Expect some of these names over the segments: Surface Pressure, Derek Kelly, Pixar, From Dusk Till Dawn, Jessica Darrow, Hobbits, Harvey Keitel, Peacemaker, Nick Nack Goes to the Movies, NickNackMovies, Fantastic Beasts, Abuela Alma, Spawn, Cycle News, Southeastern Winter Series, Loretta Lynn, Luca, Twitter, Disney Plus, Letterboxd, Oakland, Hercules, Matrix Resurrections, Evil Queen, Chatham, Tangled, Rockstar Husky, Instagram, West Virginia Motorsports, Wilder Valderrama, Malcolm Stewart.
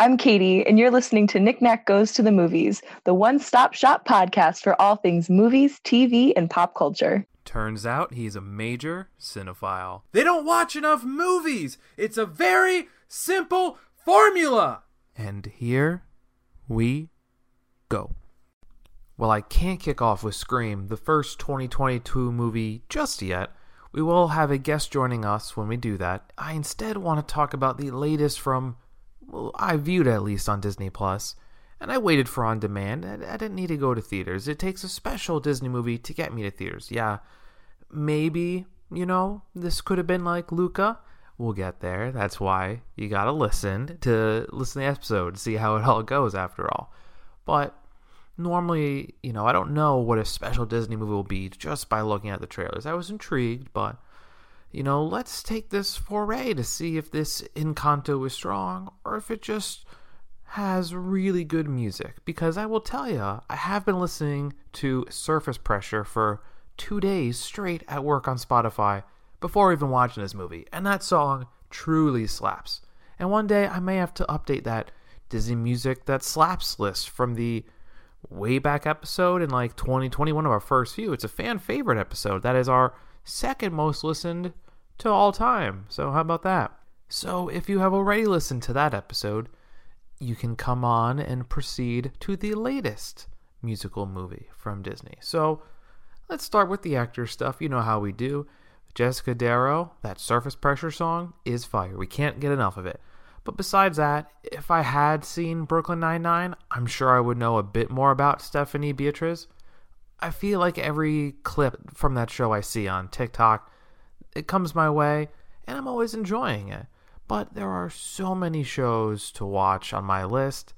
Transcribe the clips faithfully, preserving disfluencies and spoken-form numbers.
I'm Katie, and you're listening to Nick Nack Goes to the Movies, the one-stop shop podcast for all things movies, T V, and pop culture. Turns out he's a major cinephile. They don't watch enough movies. It's a very simple formula. And here we go. While I can't kick off with Scream, the first twenty twenty-two movie, just yet, we will have a guest joining us when we do that. I instead want to talk about the latest from... well, I viewed at least on Disney Plus, and I waited for on demand. I, I didn't need to go to theaters. It takes a special Disney movie to get me to theaters. Yeah, maybe, you know, this could have been like Luca. We'll get there. That's why you gotta listen to listen to the episode, see how it all goes after all. But normally, you know, I don't know what a special Disney movie will be just by looking at the trailers. I was intrigued, but... you know, let's take this foray to see if this Encanto is strong or if it just has really good music. Because I will tell you, I have been listening to Surface Pressure for two days straight at work on Spotify before even watching this movie. And that song truly slaps. And one day I may have to update that Disney Music That Slaps list from the way back episode in like twenty twenty, one of our first few. It's a fan favorite episode. That is our second most listened to all time. So how about that? So if you have already listened to that episode, you can come on and proceed to the latest musical movie from Disney. So let's start with the actor stuff. You know how we do. Jessica Darrow, that Surface Pressure song is fire. We can't get enough of it. But besides that, if I had seen Brooklyn ninety-nine, I'm sure I would know a bit more about Stephanie Beatriz. I feel like every clip from that show I see on Tik Tok, it comes my way, and I'm always enjoying it. But there are so many shows to watch on my list.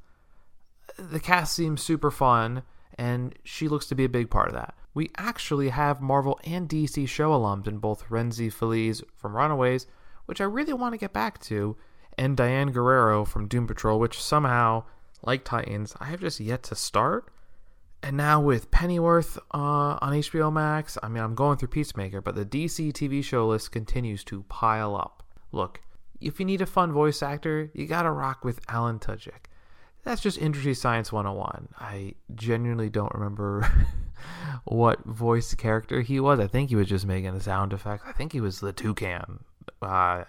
The cast seems super fun, and she looks to be a big part of that. We actually have Marvel and D C show alums in both Renzi Feliz from Runaways, which I really want to get back to, and Diane Guerrero from Doom Patrol, which somehow, like Titans, I have just yet to start. And now with Pennyworth uh, on H B O Max, I mean, I'm going through Peacemaker, but the D C T V show list continues to pile up. Look, if you need a fun voice actor, you gotta rock with Alan Tudyk. That's just Industry Science one oh one. I genuinely don't remember what voice character he was. I think he was just making a sound effect. I think he was the toucan. Uh,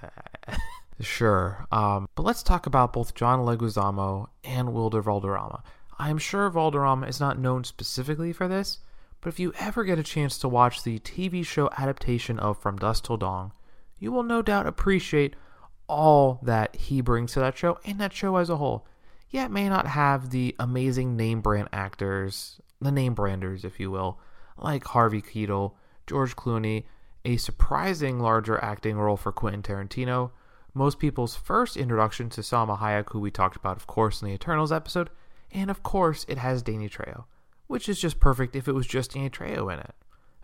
sure. Um, but let's talk about both John Leguizamo and Wilder Valderrama. I'm sure Valderrama is not known specifically for this, but if you ever get a chance to watch the T V show adaptation of From Dusk Till Dawn, you will no doubt appreciate all that he brings to that show and that show as a whole. Yeah, it may not have the amazing name brand actors, the name branders, if you will, like Harvey Keitel, George Clooney, a surprising larger acting role for Quentin Tarantino, most people's first introduction to Salma Hayek, who we talked about, of course, in the Eternals episode. And of course, it has Danny Trejo, which is just perfect if it was just Danny Trejo in it.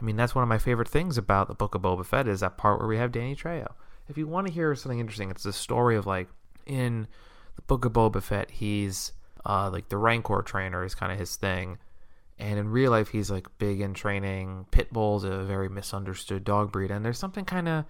I mean, that's one of my favorite things about the Book of Boba Fett is that part where we have Danny Trejo. If you want to hear something interesting, it's the story of like in the Book of Boba Fett, he's uh, like the Rancor trainer is kind of his thing. And in real life, he's like big in training. Pit Bull's a very misunderstood dog breed. And there's something kind of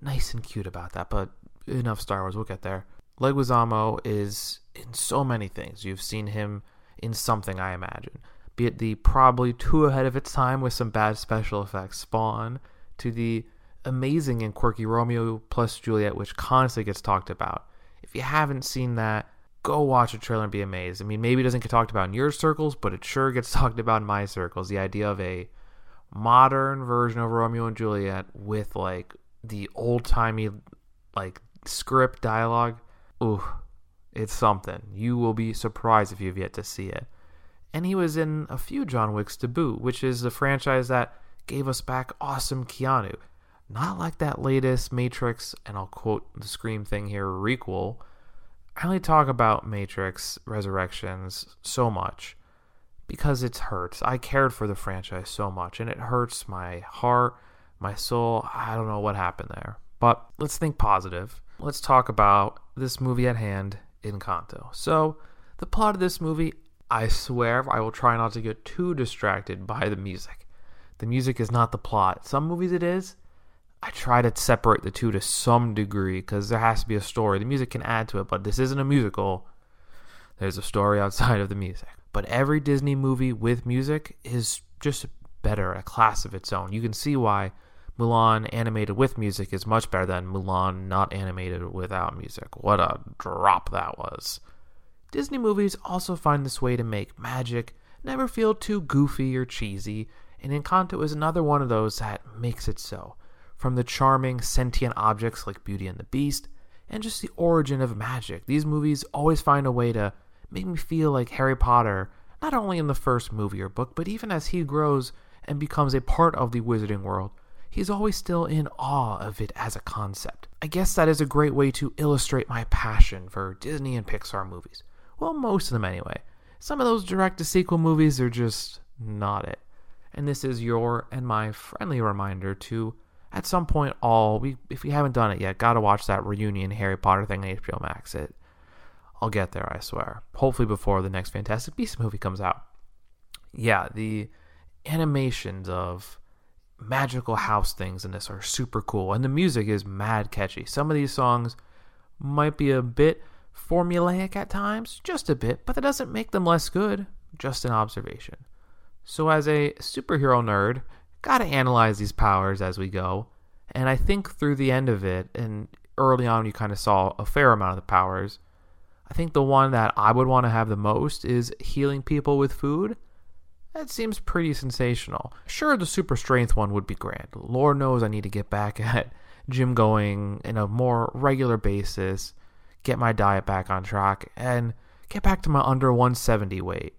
nice and cute about that. But enough Star Wars, we'll get there. Leguizamo is in so many things. You've seen him in something, I imagine. Be it the probably too ahead of its time with some bad special effects Spawn, to the amazing and quirky Romeo plus Juliet, which constantly gets talked about. If you haven't seen that, go watch a trailer and be amazed. I mean, maybe it doesn't get talked about in your circles, but it sure gets talked about in my circles. The idea of a modern version of Romeo and Juliet with like the old-timey like script dialogue. Ooh, it's something. You will be surprised if you've yet to see it. And he was in a few John Wicks to boot, which is the franchise that gave us back awesome Keanu. Not like that latest Matrix, and I'll quote the Scream thing here, requel. I only talk about Matrix Resurrections so much because it hurts. I cared for the franchise so much, and it hurts my heart, my soul. I don't know what happened there. But let's think positive. Let's talk about this movie at hand, Encanto. So, the plot of this movie, I swear I will try not to get too distracted by the music. The music is not the plot. Some movies it is. I try to separate the two to some degree because there has to be a story. The music can add to it, but this isn't a musical. There's a story outside of the music. But every Disney movie with music is just better, a class of its own. You can see why Mulan animated with music is much better than Mulan not animated without music. What a drop that was. Disney movies also find this way to make magic never feel too goofy or cheesy, and Encanto is another one of those that makes it so. From the charming sentient objects like Beauty and the Beast, and just the origin of magic, these movies always find a way to make me feel like Harry Potter, not only in the first movie or book, but even as he grows and becomes a part of the wizarding world, he's always still in awe of it as a concept. I guess that is a great way to illustrate my passion for Disney and Pixar movies. Well, most of them anyway. Some of those direct-to-sequel movies are just not it. And this is your and my friendly reminder to, at some point, all we if we haven't done it yet, gotta watch that reunion Harry Potter thing on H B O Max. It, I'll get there, I swear. Hopefully before the next Fantastic Beasts movie comes out. Yeah, the animations of magical house things in this are super cool, and the music is mad catchy. Some of these songs might be a bit formulaic at times, just a bit, but that doesn't make them less good. Just an observation. So as a superhero nerd, gotta analyze these powers as we go, and I think through the end of it, and early on you kind of saw a fair amount of the powers, I think the one that I would want to have the most is healing people with food. That seems pretty sensational. Sure, the super strength one would be grand. Lord knows I need to get back at gym going in a more regular basis, get my diet back on track, and get back to my under one seventy weight.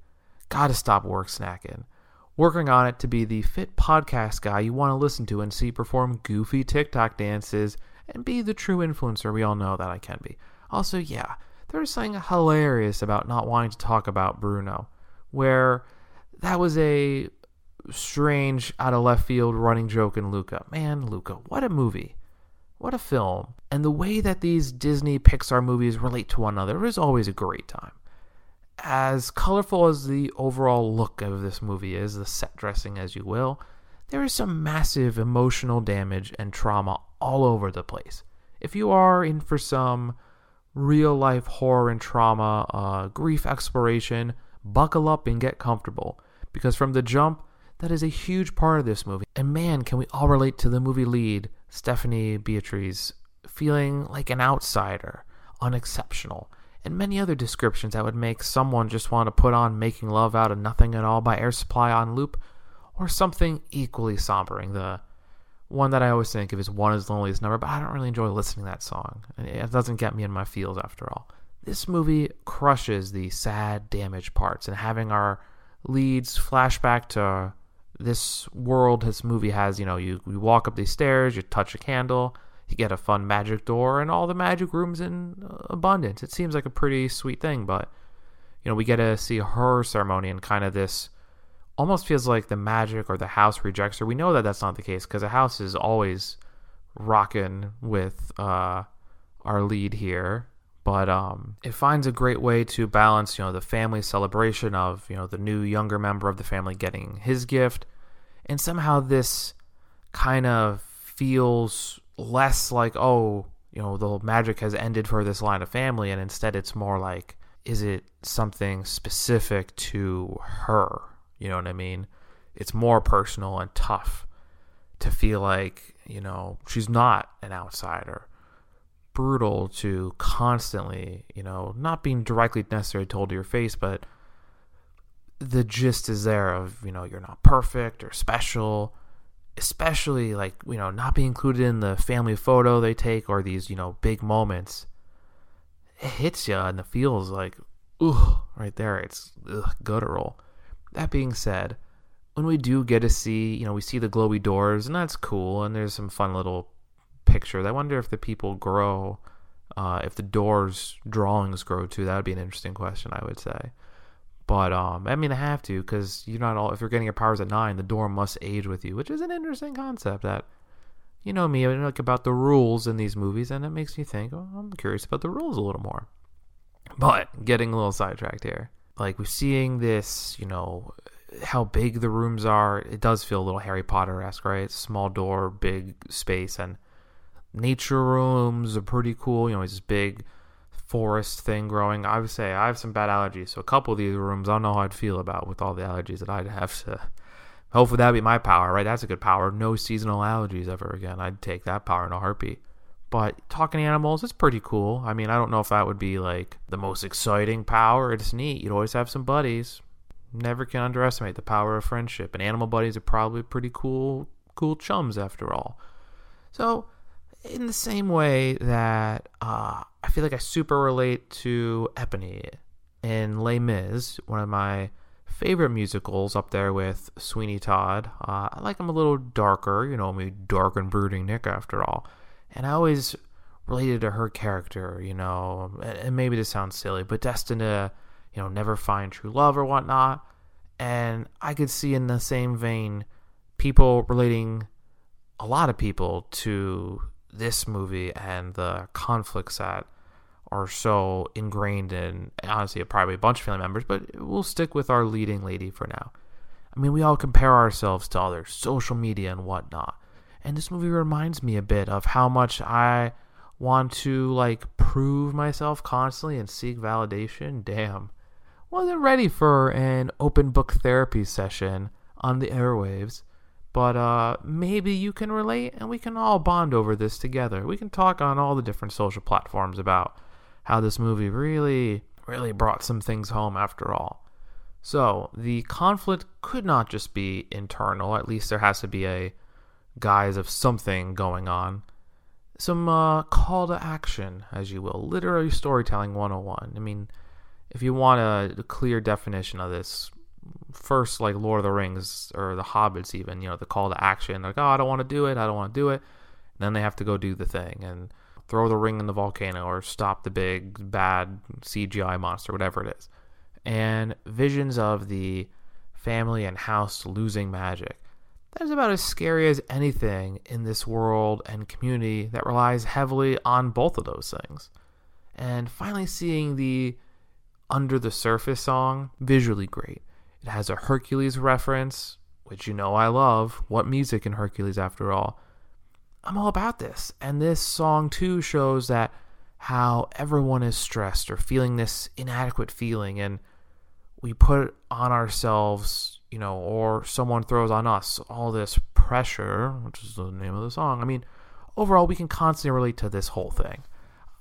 Gotta stop work snacking. Working on it to be the fit podcast guy you want to listen to and see perform goofy TikTok dances and be the true influencer we all know that I can be. Also, yeah, there's something hilarious about not wanting to talk about Bruno, where that was a strange out of left field running joke in Luca. Man, Luca, what a movie. What a film. And the way that these Disney Pixar movies relate to one another is always a great time. As colorful as the overall look of this movie is, the set dressing as you will, there is some massive emotional damage and trauma all over the place. If you are in for some real-life horror and trauma, uh, grief exploration, buckle up and get comfortable. Because from the jump, that is a huge part of this movie. And man, can we all relate to the movie lead, Stephanie Beatriz, feeling like an outsider, unexceptional, and many other descriptions that would make someone just want to put on Making Love Out of Nothing at All by Air Supply on loop, or something equally sombering. The one that I always think of is One is the Loneliest Number, but I don't really enjoy listening to that song. It doesn't get me in my feels after all. This movie crushes the sad, damaged parts, and having our leads flashback to this world this movie has, you know, you, you walk up these stairs, you touch a candle, you get a fun magic door, and all the magic rooms in abundance. It seems like a pretty sweet thing, but, you know, we get to see her ceremony and kind of this almost feels like the magic or the house rejects her. We know that that's not the case because the house is always rocking with uh, our lead here, but um, it finds a great way to balance, you know, the family celebration of, you know, the new younger member of the family getting his gift, and somehow this kind of feels less like, oh, you know, the magic has ended for this line of family, and instead it's more like, is it something specific to her? You know what I mean? It's more personal and tough to feel like, you know, she's not an outsider. Brutal to constantly, you know, not being directly necessarily told to your face, but the gist is there of, you know, you're not perfect or special. Especially, like, you know, not being included in the family photo they take or these, you know, big moments. It hits you and it feels like, ooh, right there. It's ugh, guttural. That being said, when we do get to see, you know, we see the glowy doors, and that's cool, and there's some fun little pictures. I wonder if the people grow, uh, if the doors' drawings grow too. That would be an interesting question, I would say. But, um, I mean, I have to, because you're not all, if you're getting your powers at nine, the door must age with you, which is an interesting concept that, you know me, I like about the rules in these movies, and it makes me think, oh, I'm curious about the rules a little more. But getting a little sidetracked here. Like, we're seeing this, you know, how big the rooms are. It does feel a little Harry Potter-esque, right? Small door, big space, and nature rooms are pretty cool. You know, it's this big forest thing growing. I would say I have some bad allergies, so a couple of these rooms, I don't know how I'd feel about with all the allergies that I'd have to. Hopefully that'd be my power, right? That's a good power. No seasonal allergies ever again. I'd take that power in a heartbeat. But talking animals is pretty cool. I mean, I don't know if that would be like the most exciting power. It's neat. You'd always have some buddies. Never can underestimate the power of friendship. And animal buddies are probably pretty cool, cool chums after all. So in the same way that uh, I feel like I super relate to Epony in Les Mis, one of my favorite musicals, up there with Sweeney Todd. Uh, I like him a little darker, you know, me, dark and brooding Nick after all. And I always related to her character, you know, and maybe this sounds silly, but destined to, you know, never find true love or whatnot. And I could see in the same vein people relating, a lot of people, to this movie and the conflicts that are so ingrained in, honestly, probably a bunch of family members, but we'll stick with our leading lady for now. I mean, we all compare ourselves to others, social media and whatnot. And this movie reminds me a bit of how much I want to, like, prove myself constantly and seek validation. Damn. Wasn't ready for an open book therapy session on the airwaves. But uh, maybe you can relate, and we can all bond over this together. We can talk on all the different social platforms about how this movie really, really brought some things home after all. So the conflict could not just be internal. At least there has to be a guise of something going on, some uh, call to action, as you will. Literary storytelling one oh one. I mean, if you want a clear definition of this, first, like Lord of the Rings or the Hobbits, even, you know, the call to action, like, oh, I don't want to do it, I don't want to do it. And then they have to go do the thing and throw the ring in the volcano or stop the big bad C G I monster, whatever it is. And visions of the family and house losing magic. That is about as scary as anything in this world and community that relies heavily on both of those things. And finally seeing the Under the Surface song, visually great. It has a Hercules reference, which you know I love. What music in Hercules after all? I'm all about this. And this song too shows that how everyone is stressed or feeling this inadequate feeling, and we put on ourselves, you know, or someone throws on us all this pressure, which is the name of the song. I mean, overall, we can constantly relate to this whole thing.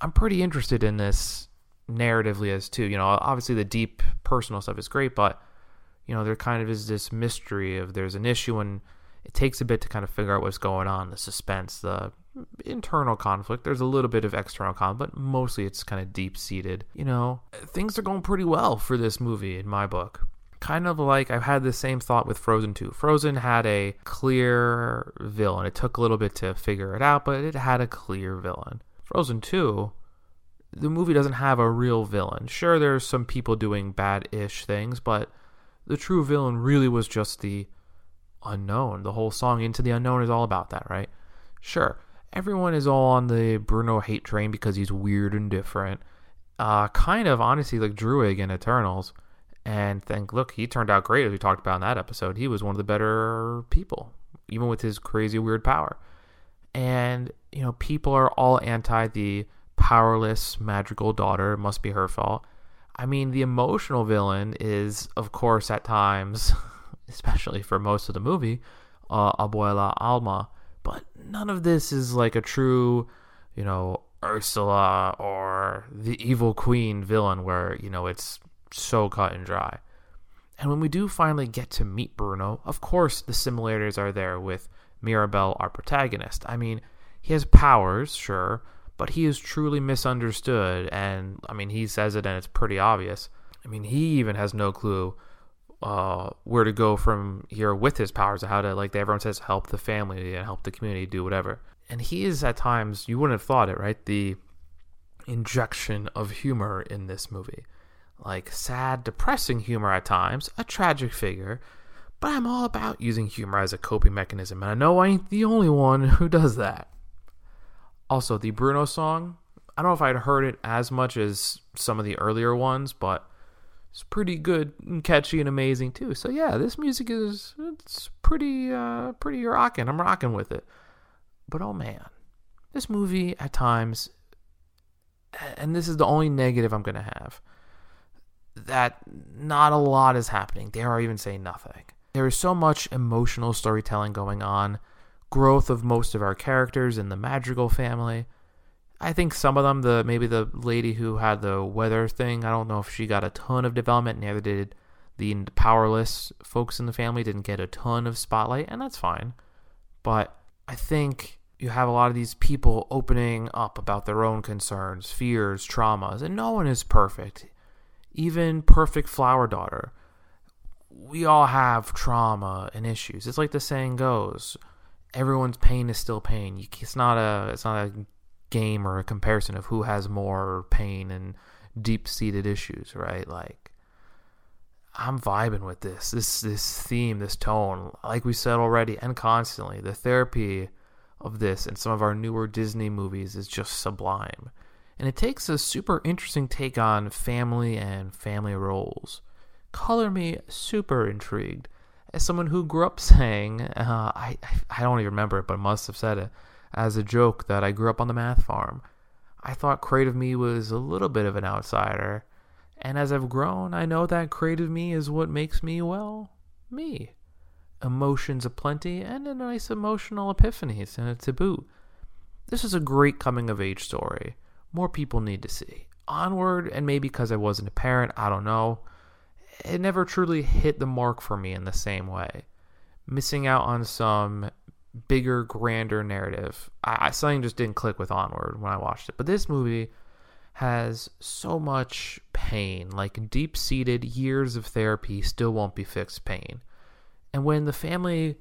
I'm pretty interested in this narratively as too. You know, obviously the deep personal stuff is great, but, you know, there kind of is this mystery of there's an issue and it takes a bit to kind of figure out what's going on, the suspense, the internal conflict. There's a little bit of external conflict, but mostly it's kind of deep-seated. You know, things are going pretty well for this movie in my book. Kind of like I've had the same thought with Frozen two. Frozen had a clear villain. It took a little bit to figure it out, but it had a clear villain. Frozen two, the movie doesn't have a real villain. Sure, there's some people doing bad-ish things, but the true villain really was just the unknown. The whole song Into the Unknown is all about that, right? Sure, everyone is all on the Bruno hate train because he's weird and different. Uh, kind of, honestly, like Druig in Eternals. And think, look, he turned out great, as we talked about in that episode. He was one of the better people, even with his crazy, weird power. And, you know, people are all anti the powerless, magical daughter. It must be her fault. I mean, the emotional villain is, of course, at times, especially for most of the movie, uh, Abuela Alma. But none of this is like a true, you know, Ursula or the evil queen villain where, you know, it's so cut and dry. And when we do finally get to meet Bruno, of course the similarities are there with Mirabel, our protagonist. I mean, he has powers, sure, but he is truly misunderstood, and I mean, he says it and it's pretty obvious. I mean, he even has no clue uh, where to go from here with his powers, how to, like, everyone says, help the family and help the community, do whatever. And he is, at times, you wouldn't have thought it, right? The injection of humor in this movie. Like sad, depressing humor at times, a tragic figure, but I'm all about using humor as a coping mechanism, and I know I ain't the only one who does that. Also, the Bruno song, I don't know if I'd heard it as much as some of the earlier ones, but it's pretty good and catchy and amazing too. So yeah, this music is it's pretty, uh, pretty rockin'. I'm rocking with it. But oh man, this movie at times and this is the only negative I'm going to have, that not a lot is happening. They are even saying nothing. There is so much emotional storytelling going on, growth of most of our characters in the Madrigal family. I think some of them, the maybe the lady who had the weather thing, I don't know if she got a ton of development, neither did the powerless folks in the family, didn't get a ton of spotlight, and that's fine. But I think you have a lot of these people opening up about their own concerns, fears, traumas, and no one is perfect. Even perfect flower daughter. We all have trauma and issues. It's like the saying goes, everyone's pain is still pain. You, it's not a it's not a game or a comparison of who has more pain and deep-seated issues, right? Like, I'm vibing with this. This this theme, this tone, like we said already and constantly, the therapy of this and some of our newer Disney movies is just sublime. And it takes a super interesting take on family and family roles. Color me super intrigued. As someone who grew up saying, uh, I, I don't even remember it, but must have said it as a joke that I grew up on the math farm. I thought creative me was a little bit of an outsider. And as I've grown, I know that creative me is what makes me, well, me. Emotions aplenty and a nice emotional epiphany and to boot. This is a great coming-of-age story. More people need to see. Onward, and maybe because I wasn't a parent, I don't know, it never truly hit the mark for me in the same way. Missing out on some bigger, grander narrative. I, something just didn't click with Onward when I watched it. But this movie has so much pain, like deep-seated years of therapy still won't be fixed pain. And when the family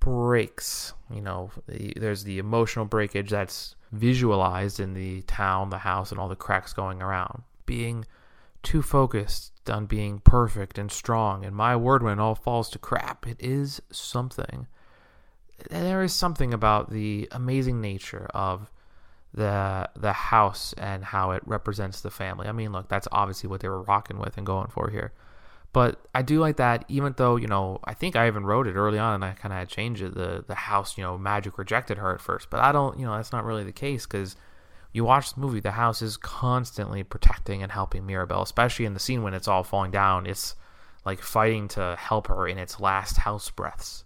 breaks, you know, there's the emotional breakage that's visualized in the town, the house, and all the cracks going around. Being too focused on being perfect and strong, and my word, when it all falls to crap, it is something. There is something about the amazing nature of the the house and how it represents the family. I mean, look, that's obviously what they were rocking with and going for here. But I do like that, even though, you know, I think I even wrote it early on and I kind of had changed it. The, the house, you know, magic rejected her at first. But I don't, you know, that's not really the case because you watch the movie, the house is constantly protecting and helping Mirabel, especially in the scene when it's all falling down. It's like fighting to help her in its last house breaths.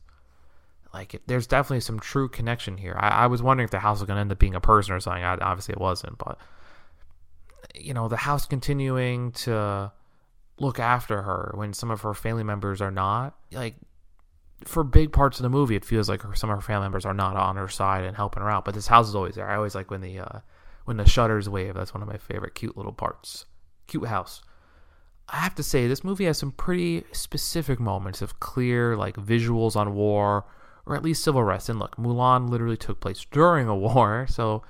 Like, it, there's definitely some true connection here. I, I was wondering if the house was going to end up being a person or something. I, obviously, it wasn't. But, you know, the house continuing to look after her when some of her family members are not. Like, for big parts of the movie, it feels like her, some of her family members are not on her side and helping her out, but this house is always there. I always like when the uh when the shutters wave. That's one of my favorite cute little parts. Cute house. I have to say, this movie has some pretty specific moments of clear, like, visuals on war, or at least civil rights. And look, Mulan literally took place during a war, so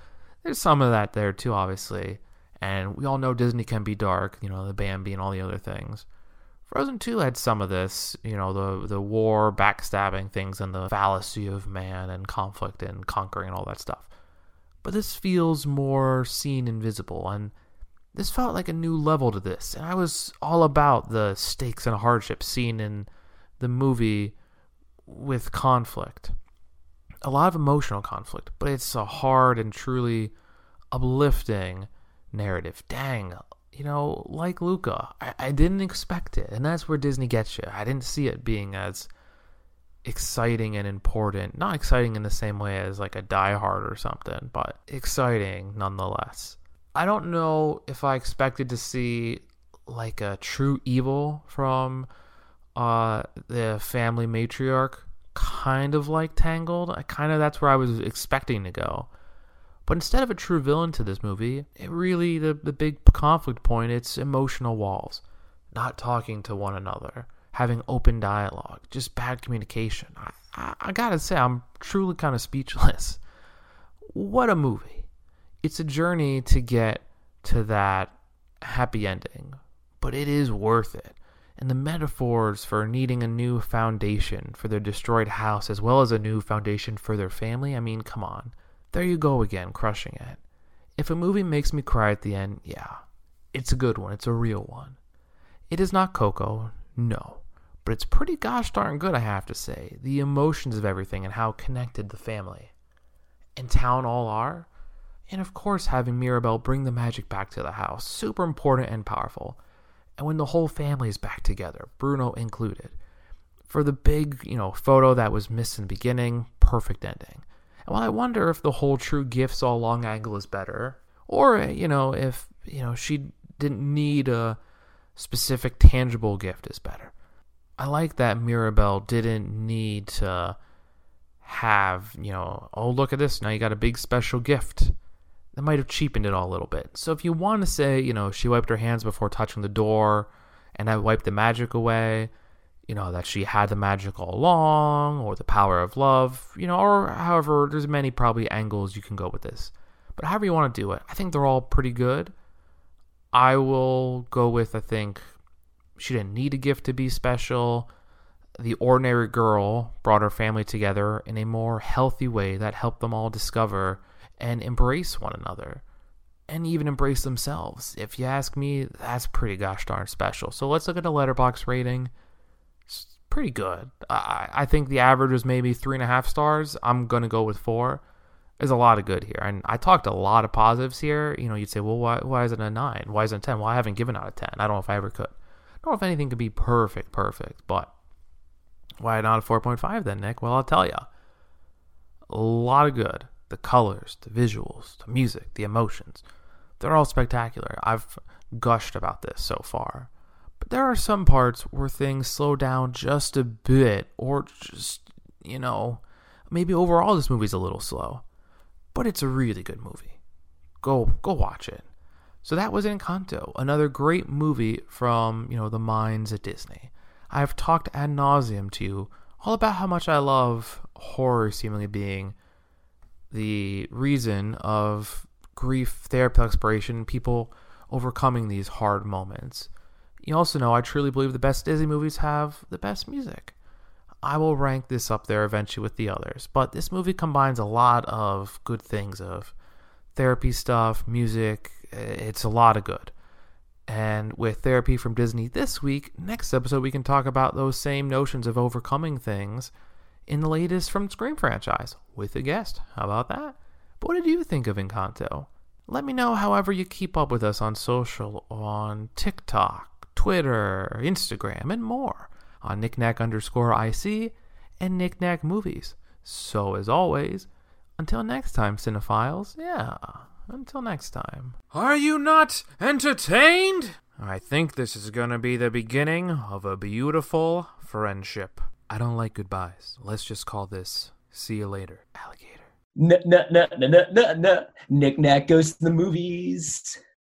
there's some of that there too, obviously. And we all know Disney can be dark, you know, the Bambi and all the other things. Frozen two had some of this, you know, the the war, backstabbing things, and the fallacy of man and conflict and conquering and all that stuff. But this feels more seen and visible, and this felt like a new level to this. And I was all about the stakes and hardship seen in the movie with conflict. A lot of emotional conflict, but it's a hard and truly uplifting narrative. Dang, you know, like Luca, I, I didn't expect it, and that's where Disney gets you. I didn't see it being as exciting and important. Not exciting in the same way as like a Die Hard or something, but exciting nonetheless. I don't know if I expected to see like a true evil from uh the family matriarch, kind of like Tangled. I kind of that's where I was expecting to go. But instead of a true villain to this movie, it really, the, the big conflict point, it's emotional walls. Not talking to one another. Having open dialogue. Just bad communication. I, I, I gotta say, I'm truly kind of speechless. What a movie. It's a journey to get to that happy ending. But it is worth it. And the metaphors for needing a new foundation for their destroyed house, as well as a new foundation for their family, I mean, come on. There you go again, crushing it. If a movie makes me cry at the end, yeah, it's a good one. It's a real one. It is not Coco, no, but it's pretty gosh darn good, I have to say. The emotions of everything and how connected the family and town all are, And of course, having Mirabel bring the magic back to the house, super important and powerful. And when the whole family is back together, Bruno included, for the big, you know, photo that was missed in the beginning, perfect ending. And while I wonder if the whole true gifts all long angle is better, or, you know, if, you know, she didn't need a specific tangible gift is better. I like that Mirabel didn't need to have, you know, oh, look at this, now you got a big special gift. That might have cheapened it all a little bit. So if you want to say, you know, she wiped her hands before touching the door and that wiped the magic away, you know, that she had the magic all along, or the power of love, you know, or however, there's many probably angles you can go with this. But however you want to do it, I think they're all pretty good. I will go with, I think, she didn't need a gift to be special. The ordinary girl brought her family together in a more healthy way that helped them all discover and embrace one another, and even embrace themselves. If you ask me, that's pretty gosh darn special. So let's look at the Letterboxd rating. It's pretty good. I, I think the average is maybe three and a half stars. I'm going to go with four. There's a lot of good here. And I talked a lot of positives here. You know, you'd say, well, why, why is it a nine? Why is it a ten? Well, I haven't given out a ten. I don't know if I ever could. I don't know if anything could be perfect, perfect, but why not a four point five then, Nick? Well, I'll tell you. A lot of good. The colors, the visuals, the music, the emotions, they're all spectacular. I've gushed about this so far. But there are some parts where things slow down just a bit, or just, you know, maybe overall this movie's a little slow. But it's a really good movie. Go, go watch it. So that was Encanto, another great movie from, you know, the minds at Disney. I've talked ad nauseum to you all about how much I love horror seemingly being the reason of grief, therapy, exploration, people overcoming these hard moments. You also know I truly believe the best Disney movies have the best music. I will rank this up there eventually with the others, but this movie combines a lot of good things of therapy stuff, music. It's a lot of good. And with Therapy from Disney this week, next episode we can talk about those same notions of overcoming things in the latest from Scream franchise with a guest. How about that? But what did you think of Encanto? Let me know however you keep up with us on social, on Tik Tok, Twitter, Instagram, and more on Nick Nack underscore I C and Nick Nack Movies. So as always, until next time, cinephiles. Yeah, until next time. Are you not entertained? I think this is going to be the beginning of a beautiful friendship. I don't like goodbyes. Let's just call this "See you later, alligator." No, no, no, no, no, no. Nick Nack Goes to the Movies.